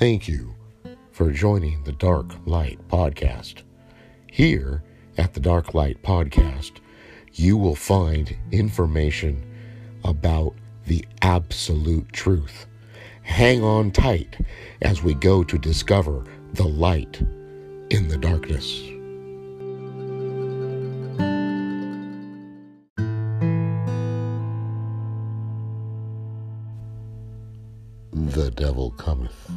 Thank you for joining the Dark Light Podcast. Here at the Dark Light Podcast, you will find information about the absolute truth. Hang on tight as we go to discover the light in the darkness. The devil cometh,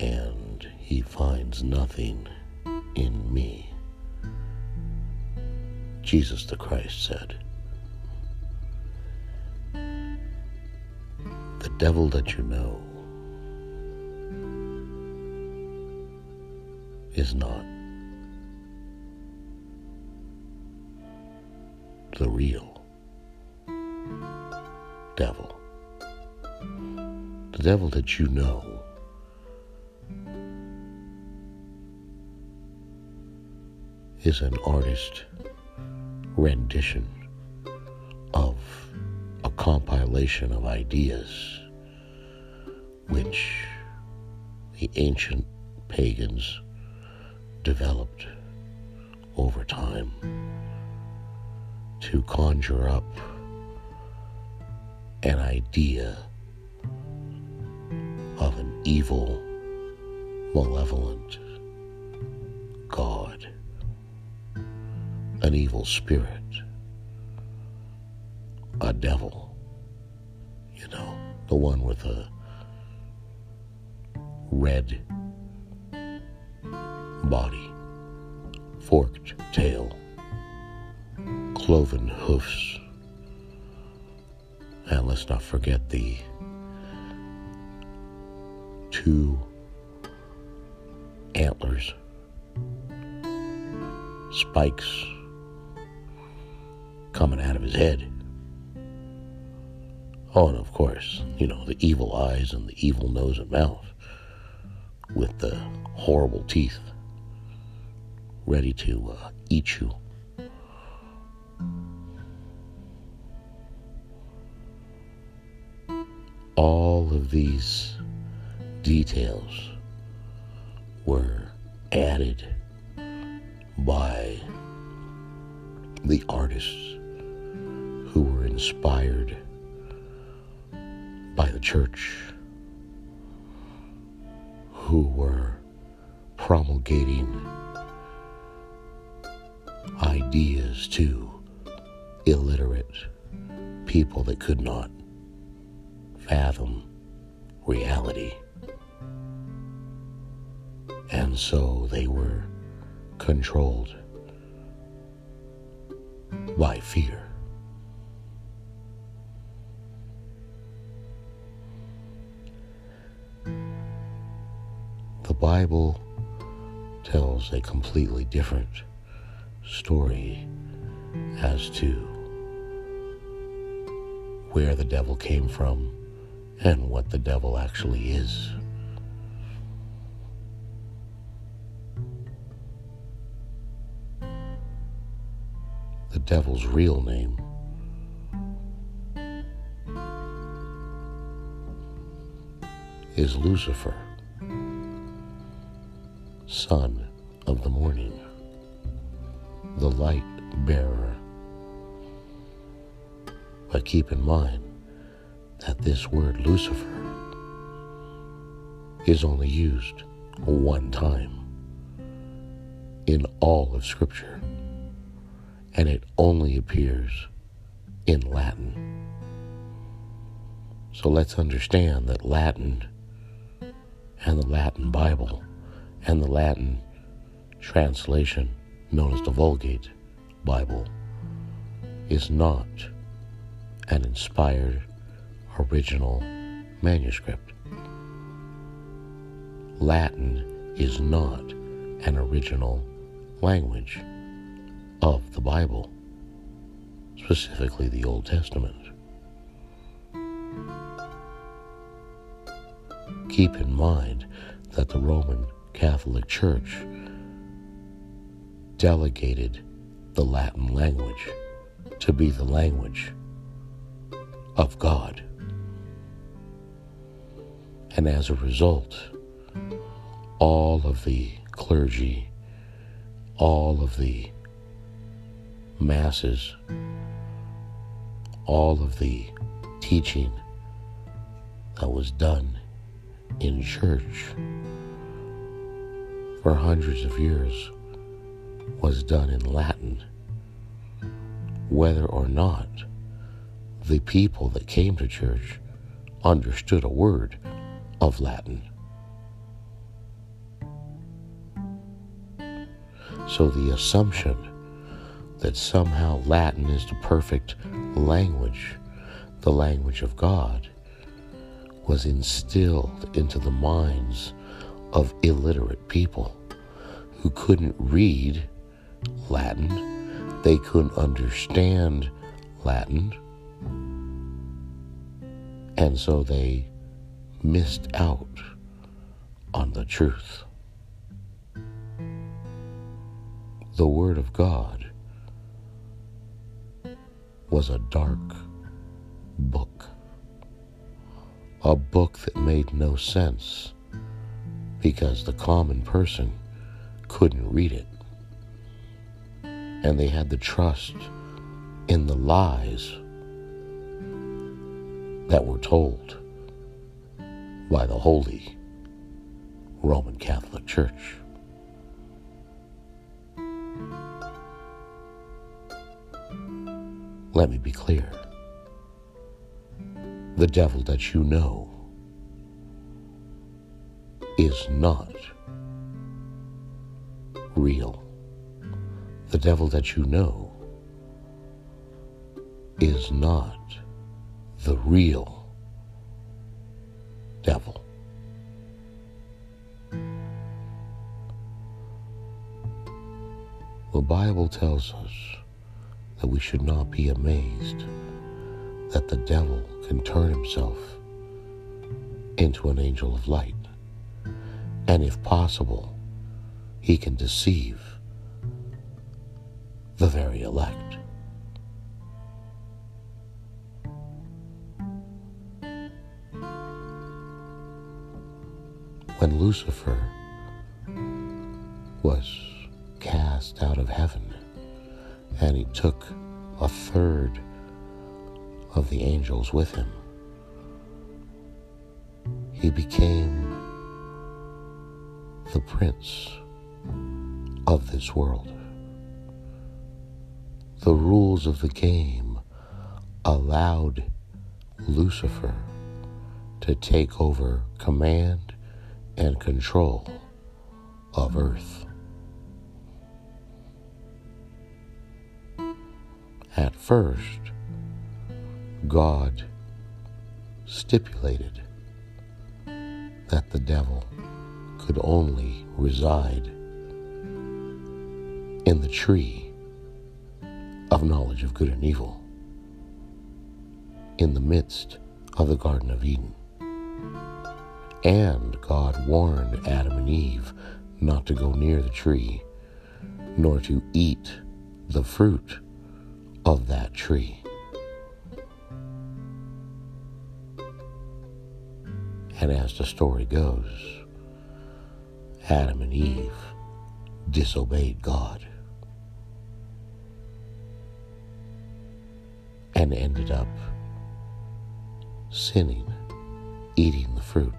and he finds nothing in me, Jesus the Christ said. The devil that you know is not the real devil. The devil that you know is an artist rendition of a compilation of ideas which the ancient pagans developed over time to conjure up an idea of an evil, malevolent God, an evil spirit, a devil, you know, the one with a red body, forked tail, cloven hoofs, and let's not forget the two antlers, spikes coming out of his head. Oh, and of course, you know, the evil eyes and the evil nose and mouth with the horrible teeth ready to eat you. All of these details were added by the artists who were inspired by the church, who were promulgating ideas to illiterate people that could not fathom reality. And so they were controlled by fear. The Bible tells a completely different story as to where the devil came from and what the devil actually is. The devil's real name is Lucifer, son of the morning, the light bearer. But keep in mind that this word Lucifer is only used one time in all of Scripture. And it only appears in Latin. So let's understand that Latin and the Latin Bible and the Latin translation known as the Vulgate Bible is not an inspired original manuscript. Latin is not an original language of the Bible, specifically the Old Testament. Keep in mind that the Roman Catholic Church delegated the Latin language to be the language of God. And as a result, all of the clergy, all of the masses, all of the teaching that was done in church for hundreds of years was done in Latin, whether or not the people that came to church understood a word of Latin. So the assumption that somehow Latin is the perfect language, the language of God, was instilled into the minds of illiterate people who couldn't read Latin, they couldn't understand Latin, and so they missed out on the truth. The Word of God was a dark book, a book that made no sense because the common person couldn't read it, and they had to trust in the lies that were told by the Holy Roman Catholic Church. Let me be clear. The devil that you know is not real. The devil that you know is not the real devil. The Bible tells us that we should not be amazed that the devil can turn himself into an angel of light, and if possible, he can deceive the very elect. When Lucifer was cast out of heaven and he took a third of the angels with him, he became the prince of this world. The rules of the game allowed Lucifer to take over command and control of earth. At first, God stipulated that the devil could only reside in the tree of knowledge of good and evil, in the midst of the Garden of Eden. And God warned Adam and Eve not to go near the tree, nor to eat the fruit of that tree. And as the story goes, Adam and Eve disobeyed God and ended up sinning, eating the fruit,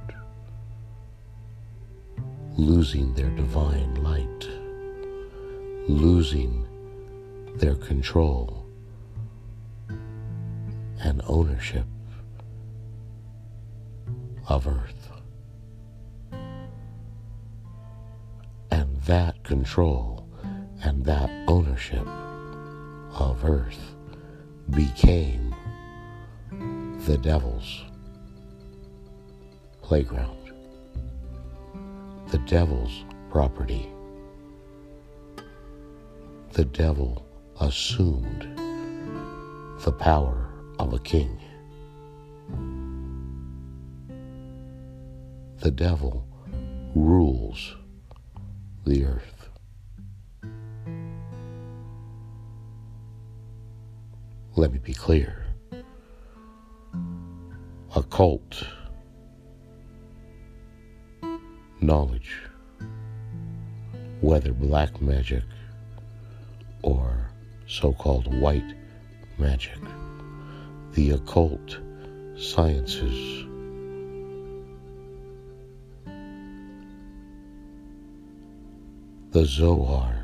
losing their divine light, losing their control and ownership of earth. And that control and that ownership of earth became the devil's playground, the devil's property. The devil assumed the power of a king. The devil rules the earth. Let me be clear. A cult knowledge, whether black magic or so-called white magic, the occult sciences, the Zohar,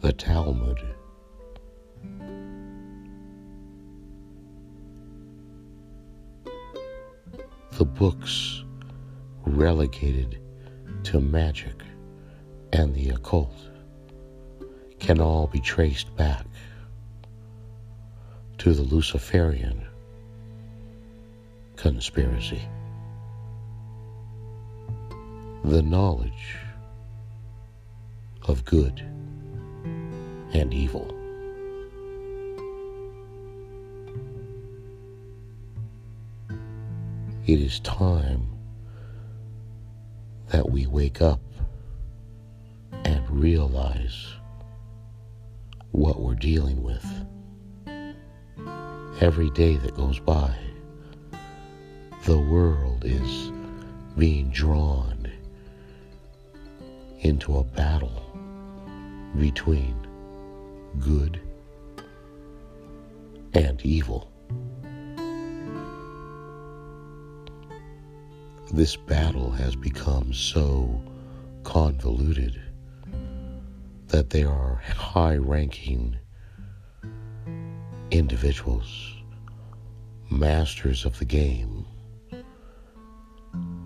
the Talmud, the books relegated to magic and the occult can all be traced back to the Luciferian conspiracy. The knowledge of good and evil. It is time that we wake up and realize what we're dealing with. Every day that goes by, the world is being drawn into a battle between good and evil. This battle has become so convoluted that there are high-ranking individuals, masters of the game,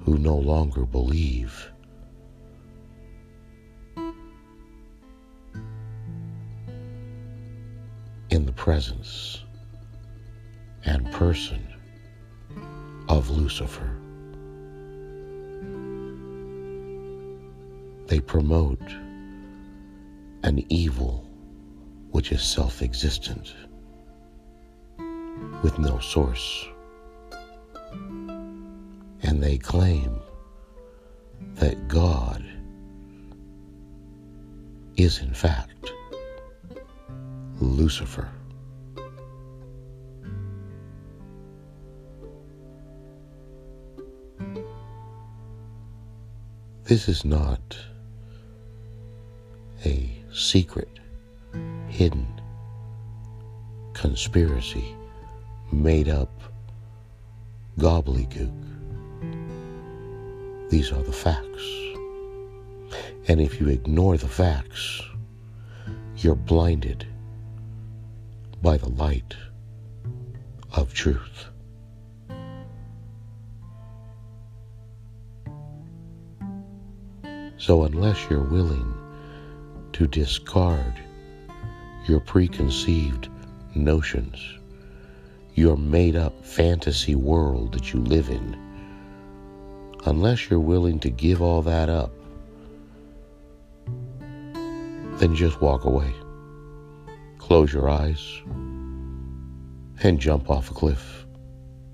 who no longer believe in the presence and person of Lucifer. They promote an evil which is self-existent, with no source. And they claim that God is in fact Lucifer. This is not a secret, hidden conspiracy made up gobbledygook. These are the facts. And if you ignore the facts, you're blinded by the light of truth. So unless you're willing to discard your preconceived notions, your made-up fantasy world that you live in, unless you're willing to give all that up, then just walk away. Close your eyes and jump off a cliff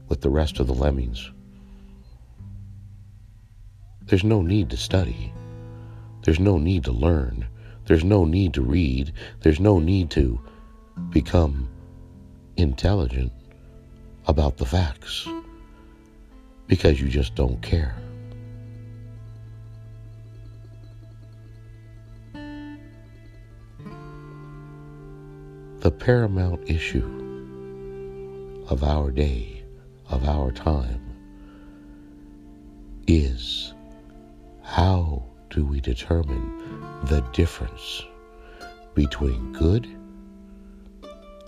with the rest of the lemmings. There's no need to study. There's no need to learn. There's no need to read. There's no need to become intelligent about the facts, because you just don't care. The paramount issue of our day, of our time, is how do we determine the difference between good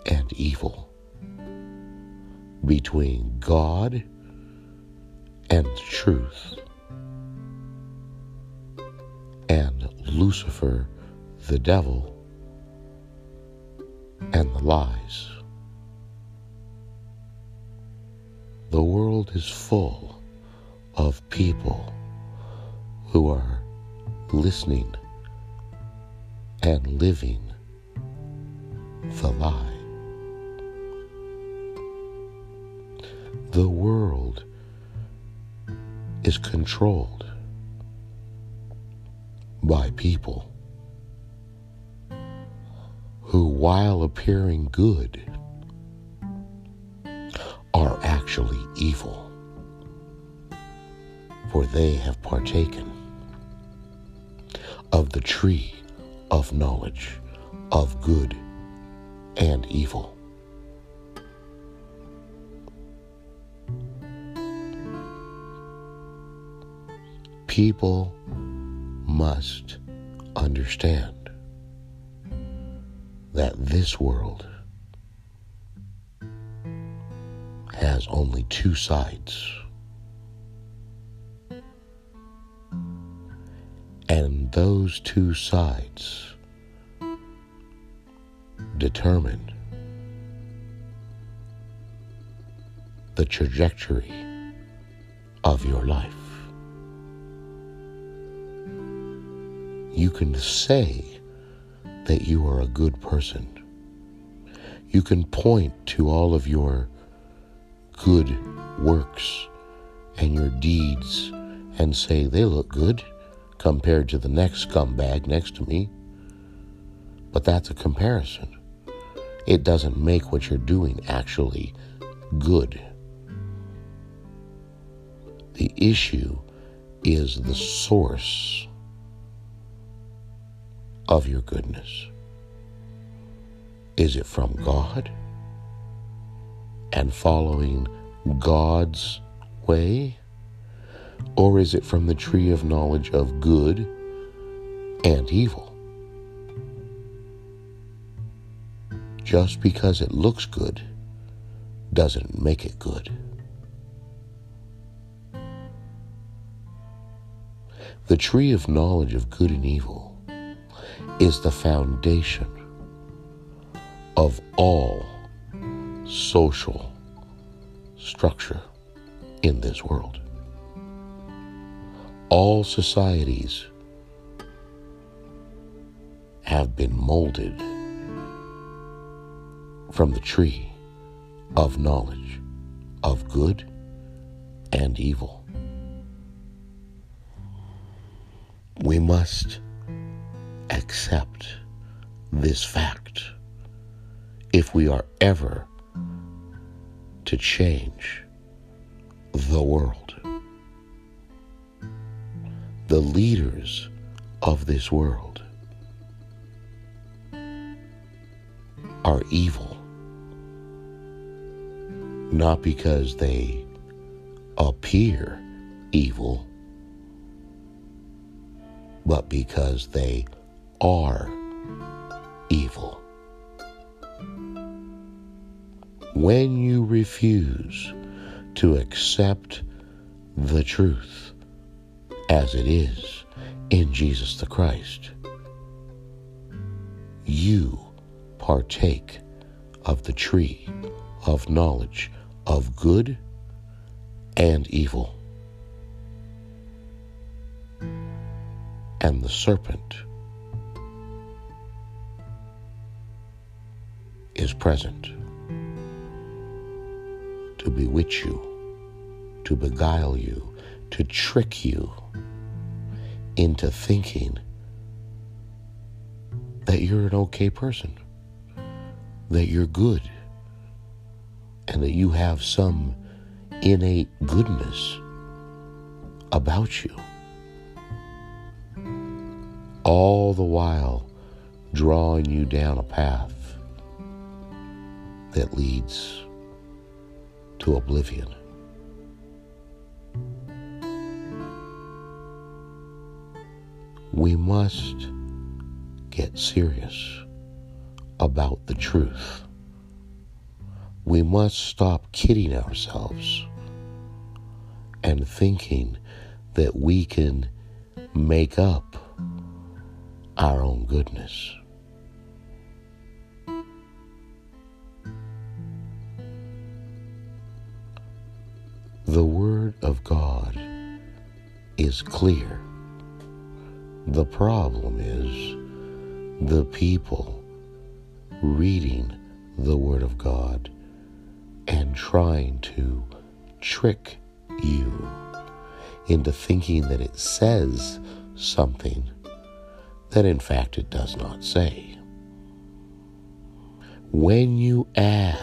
and evil, between God and truth, and Lucifer, the devil, and the lies? The world is full of people who are listening and living the lie. The world is controlled by people who, while appearing good, are actually evil, for they have partaken of the tree of knowledge of good and evil. People must understand that this world has only two sides, and those two sides determine the trajectory of your life. You can say that you are a good person. You can point to all of your good works and your deeds and say they look good compared to the next scumbag next to me. But that's a comparison. It doesn't make what you're doing actually good. The issue is the source of your goodness. Is it from God and following God's way? Or is it from the tree of knowledge of good and evil? Just because it looks good doesn't make it good. The tree of knowledge of good and evil is the foundation of all social structure in this world. All societies have been molded from the tree of knowledge of good and evil. We must accept this fact if we are ever to change the world. The leaders of this world are evil, not because they appear evil, but because they are evil. When you refuse to accept the truth as it is in Jesus the Christ, you partake of the tree of knowledge of good and evil. And the serpent is present to bewitch you, to beguile you, to trick you into thinking that you're an okay person, that you're good, and that you have some innate goodness about you, all the while drawing you down a path that leads to oblivion. We must get serious about the truth. We must stop kidding ourselves and thinking that we can make up our own goodness. The Word of God is clear. The problem is the people reading the Word of God and trying to trick you into thinking that it says something that in fact it does not say. When you add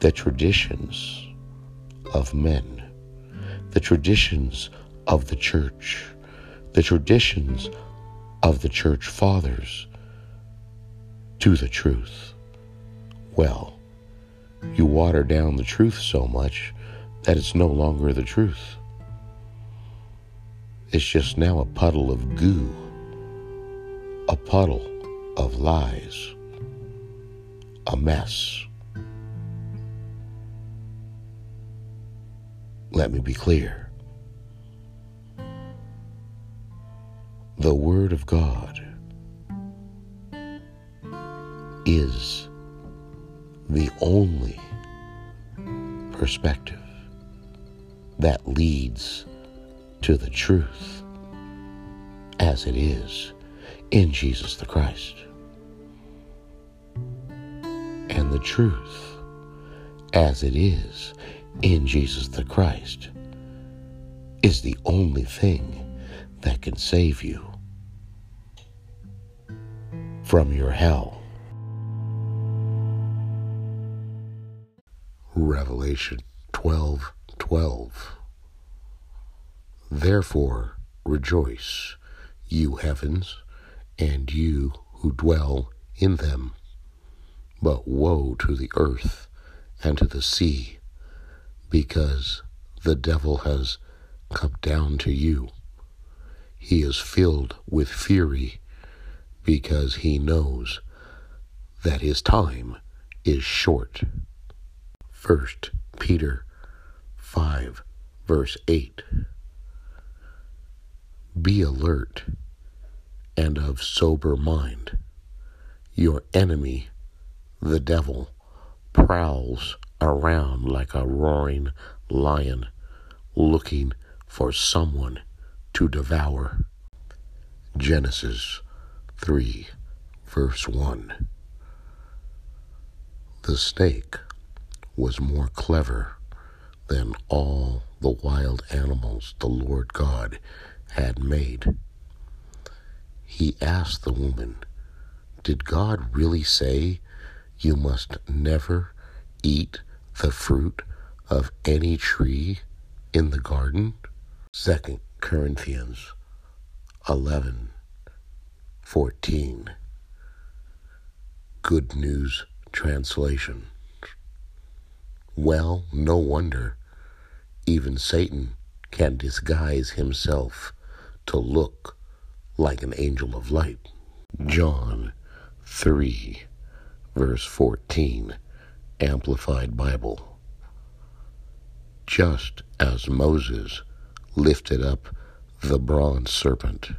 the traditions of men, the traditions of the church, the traditions of the church fathers, to the truth. Well, you water down the truth so much that it's no longer the truth. It's just now a puddle of goo, a puddle of lies, a mess. Let me be clear. The Word of God is the only perspective that leads to the truth as it is in Jesus the Christ. And the truth as it is in Jesus the Christ is the only thing that can save you from your hell. Revelation 12:12. Therefore rejoice, you heavens, and you who dwell in them. But woe to the earth and to the sea, because the devil has come down to you. He is filled with fury, because he knows that his time is short. 1 Peter 5, verse 8. Be alert and of sober mind. Your enemy, the devil, prowls around like a roaring lion, looking for someone to devour. Genesis 3, verse 1. The snake was more clever than all the wild animals the Lord God had made. He asked the woman, "Did God really say you must never eat the fruit of any tree in the garden?" 2 Corinthians 11:14. Good News Translation. Well, no wonder even Satan can disguise himself to look like an angel of light. John 3, verse 14, Amplified Bible. Just as Moses lifted up the bronze serpent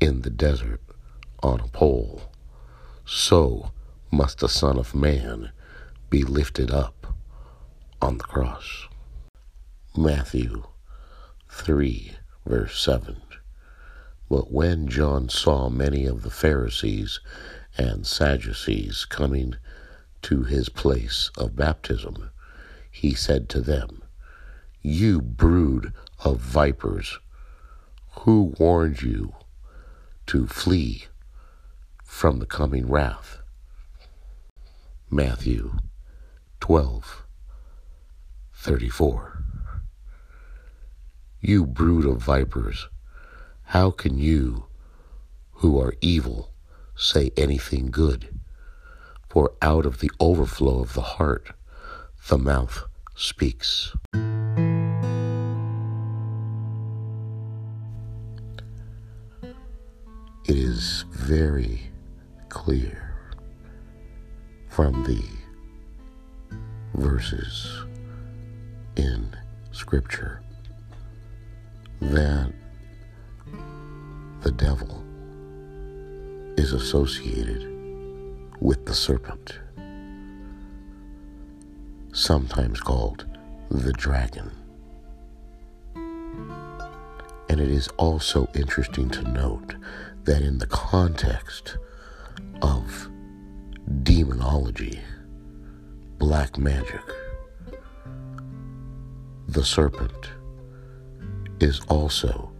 in the desert on a pole, so must the Son of Man be lifted up on the cross. Matthew 3, verse 7. But when John saw many of the Pharisees and Sadducees coming to his place of baptism, he said to them, "You brood of vipers, who warned you to flee from the coming wrath?" Matthew 12:34. You brood of vipers, how can you who are evil say anything good? For out of the overflow of the heart, the mouth speaks. It is very clear from the verses in Scripture that the devil is associated with the serpent, sometimes called the dragon. And it is also interesting to note that in the context of demonology, black magic, the serpent is also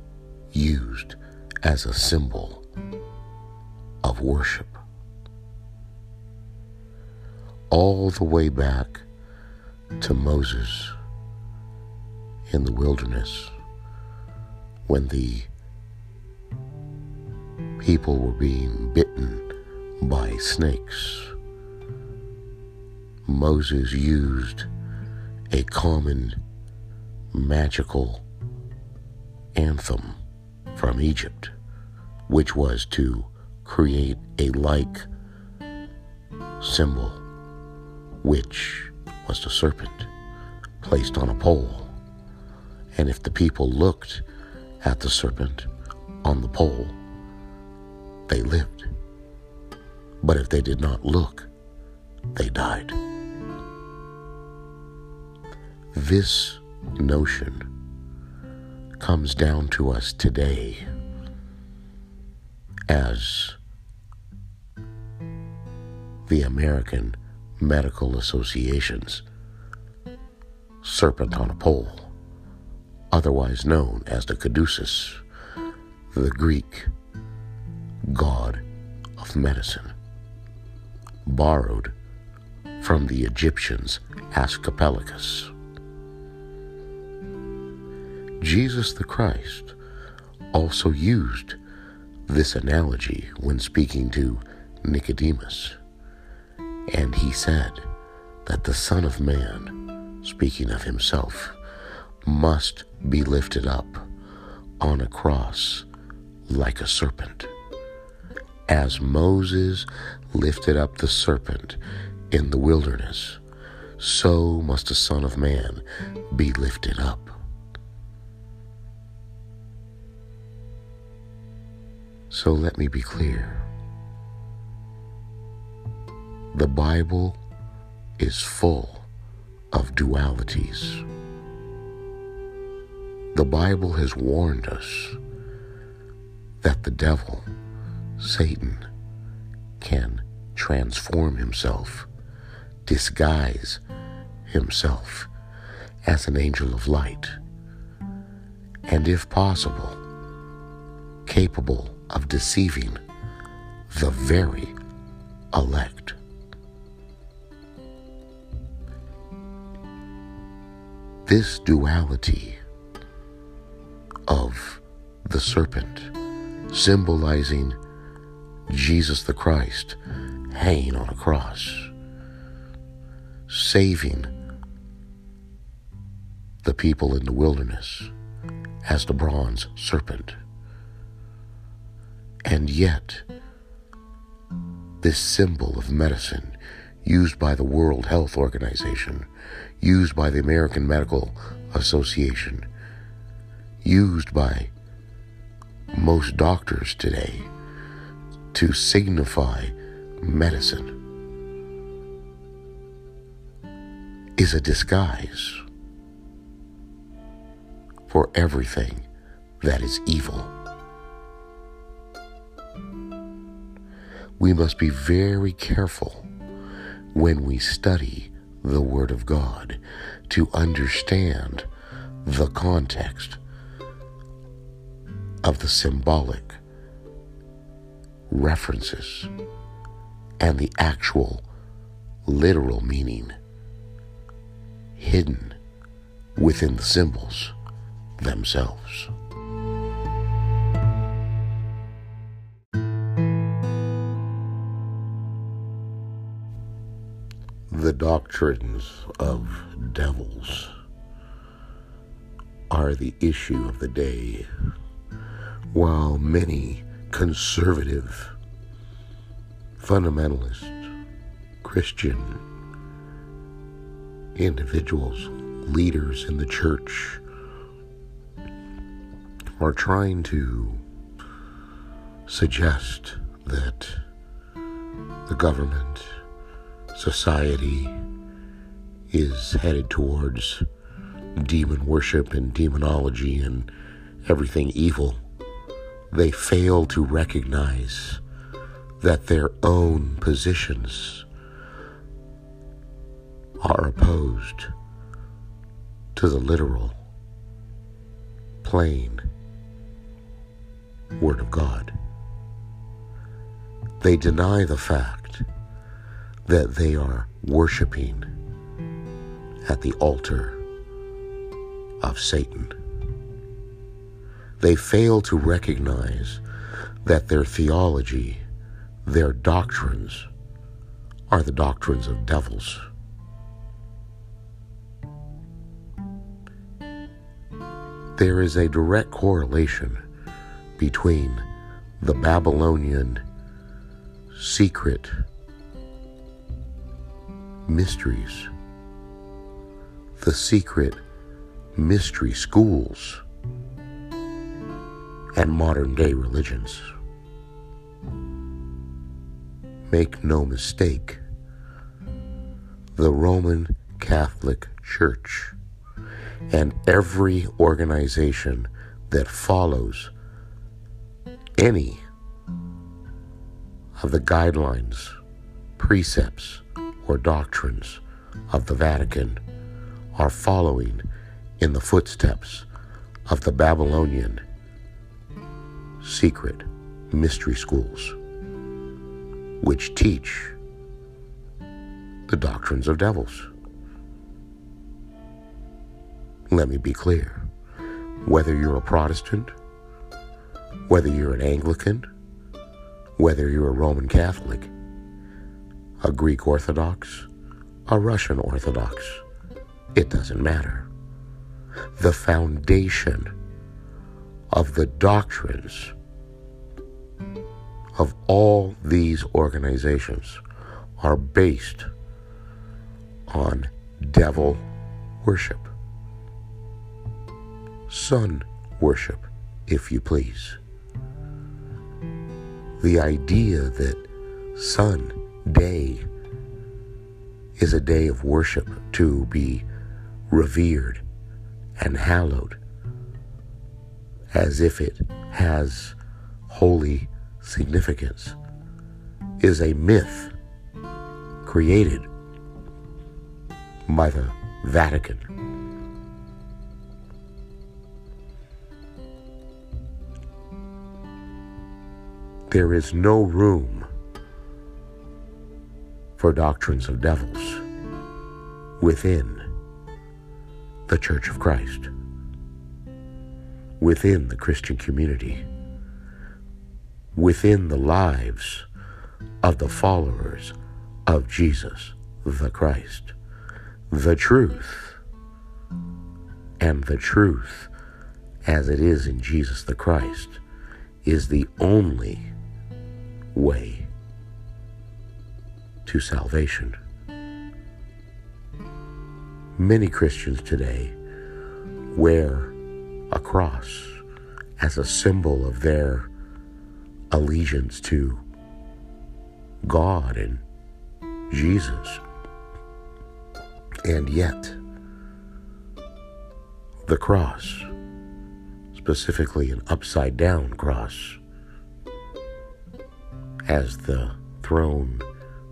used as a symbol of worship. All the way back to Moses in the wilderness when the people were being bitten by snakes. Moses used a common magical anthem from Egypt, which was to create a like symbol, which was the serpent placed on a pole. And if the people looked at the serpent on the pole, they lived. But if they did not look, they died. This notion comes down to us today as the American Medical Association's serpent on a pole, otherwise known as the Caduceus, the Greek god of medicine, borrowed from the Egyptians' Asclepius. Jesus the Christ also used this analogy when speaking to Nicodemus, and he said that the Son of Man, speaking of himself, must be lifted up on a cross like a serpent, as Moses lifted up the serpent in the wilderness, so must the Son of Man be lifted up. So let me be clear. The Bible is full of dualities. The Bible has warned us that the devil, Satan, can transform himself, disguise himself as an angel of light, and if possible, capable of deceiving the very elect. This duality of the serpent symbolizing Jesus the Christ hanging on a cross, saving the people in the wilderness as the bronze serpent. And yet, this symbol of medicine used by the World Health Organization, used by the American Medical Association, used by most doctors today to signify medicine, is a disguise for everything that is evil. We must be very careful when we study the Word of God to understand the context of the symbolic references and the actual literal meaning hidden within the symbols themselves. The doctrines of devils are the issue of the day. While many conservative, fundamentalist, Christian individuals, leaders in the church are trying to suggest that the government, society is headed towards demon worship and demonology and everything evil, they fail to recognize that their own positions are opposed to the literal, plain Word of God. They deny the fact that they are worshiping at the altar of Satan. They fail to recognize that their theology, their doctrines, are the doctrines of devils. There is a direct correlation between the Babylonian secret mysteries, the secret mystery schools, and modern day religions. Make no mistake, the Roman Catholic Church and every organization that follows any of the guidelines, precepts, or doctrines of the Vatican are following in the footsteps of the Babylonian secret mystery schools, which teach the doctrines of devils. Let me be clear. Whether you're a Protestant, whether you're an Anglican, whether you're a Roman Catholic, a Greek Orthodox, a Russian Orthodox, it doesn't matter. The foundation of the doctrines of all these organizations are based on devil worship. Sun worship, if you please. The idea that sun day is a day of worship to be revered and hallowed, as if it has holy significance, is a myth created by the Vatican. There is no room for doctrines of devils within the Church of Christ, within the Christian community, within the lives of the followers of Jesus the Christ, the truth, and the truth as it is in Jesus the Christ is the only way to salvation. Many Christians today wear a cross as a symbol of their allegiance to God and Jesus. And yet, the cross, specifically an upside-down cross, as the throne,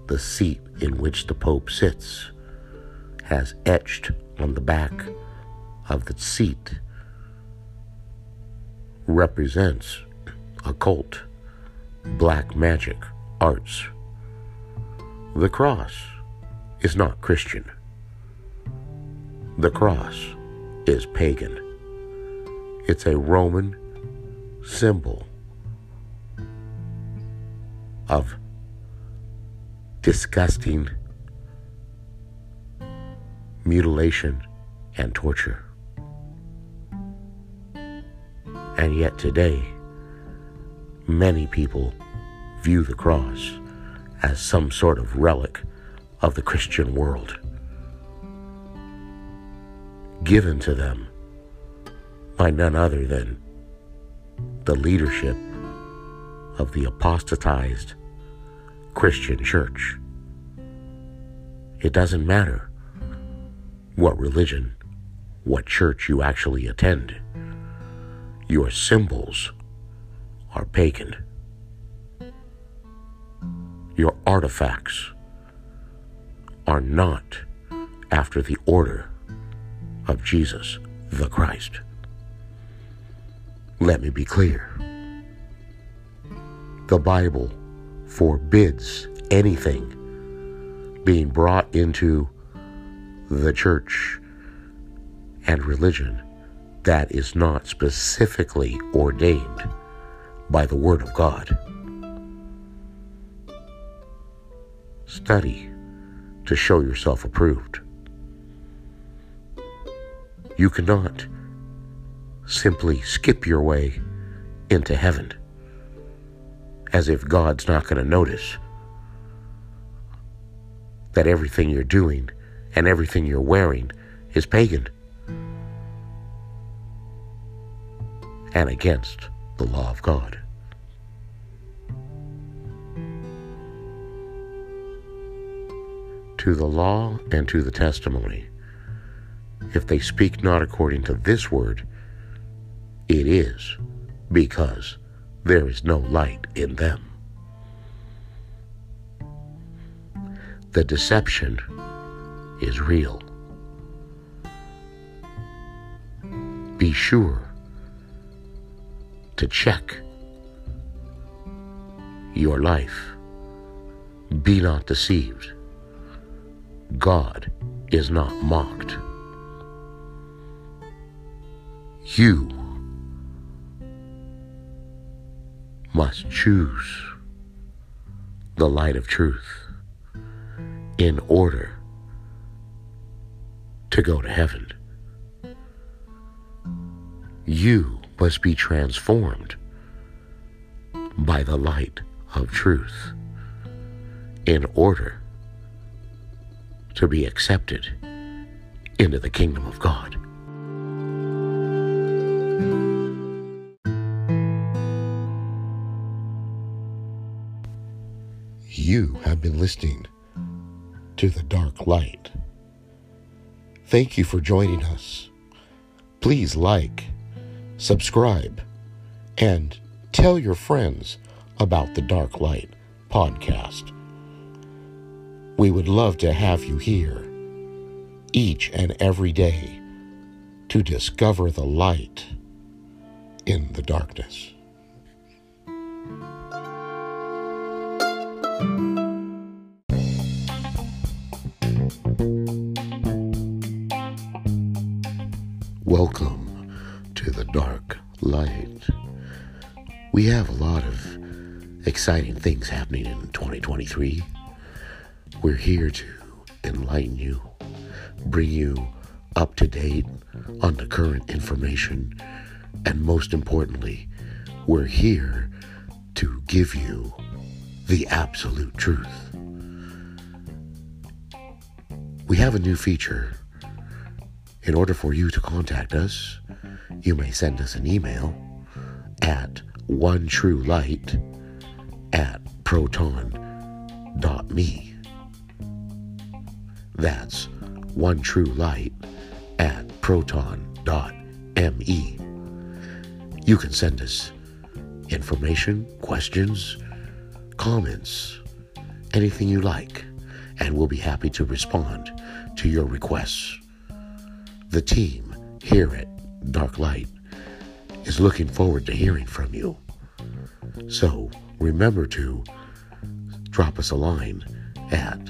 the seat in which the Pope sits, has etched on the back of the seat, represents occult, black magic arts. The cross is not Christian. The cross is pagan. It's a Roman symbol of disgusting mutilation and torture. And yet today, many people view the cross as some sort of relic of the Christian world, given to them by none other than the leadership of the apostatized Christian church. It doesn't matter what religion, what church you actually attend. Your symbols are pagan. Your artifacts are not after the order of Jesus the Christ. Let me be clear. The Bible forbids anything being brought into the church and religion that is not specifically ordained by the Word of God. Study to show yourself approved. You cannot simply skip your way into heaven as if God's not going to notice that everything you're doing and everything you're wearing is pagan and against the law of God. To the law and to the testimony, if they speak not according to this word, it is because there is no light in them. The deception is real. Be sure to check your life. Be not deceived. God is not mocked. You must choose the light of truth in order to go to heaven. You must be transformed by the light of truth in order to be accepted into the kingdom of God. You have been listening to The Dark Light. Thank you for joining us. Please like, subscribe, and tell your friends about The Dark Light Podcast. We would love to have you here each and every day to discover the light in the darkness. Welcome to The Dark Light. We have a lot of exciting things happening in 2023. We're here to enlighten you, bring you up to date on the current information, and most importantly, we're here to give you the absolute truth. We have a new feature. In order for you to contact us, you may send us an email at onetruelight@proton.me. That's onetruelight@proton.me. You can send us information, questions, comments, anything you like, and we'll be happy to respond to your requests. The team here at Dark Light is looking forward to hearing from you. So remember to drop us a line at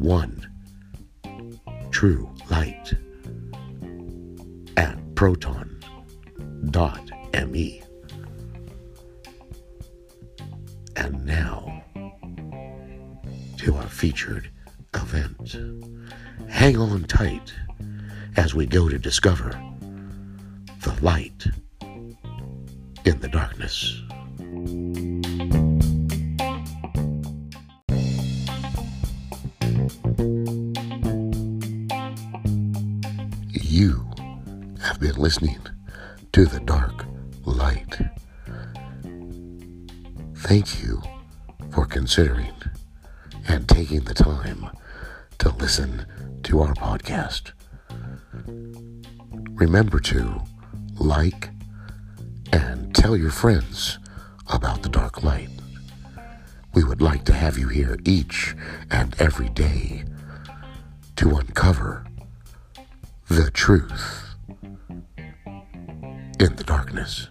onetruelight@proton.me. And now to our featured event. Hang on tight as we go to discover the light in the darkness. You have been listening to The Dark Light. Thank you for considering and taking the time to listen to our podcast. Remember to like and tell your friends about The Dark Light. We would like to have you here each and every day to uncover the truth in the darkness.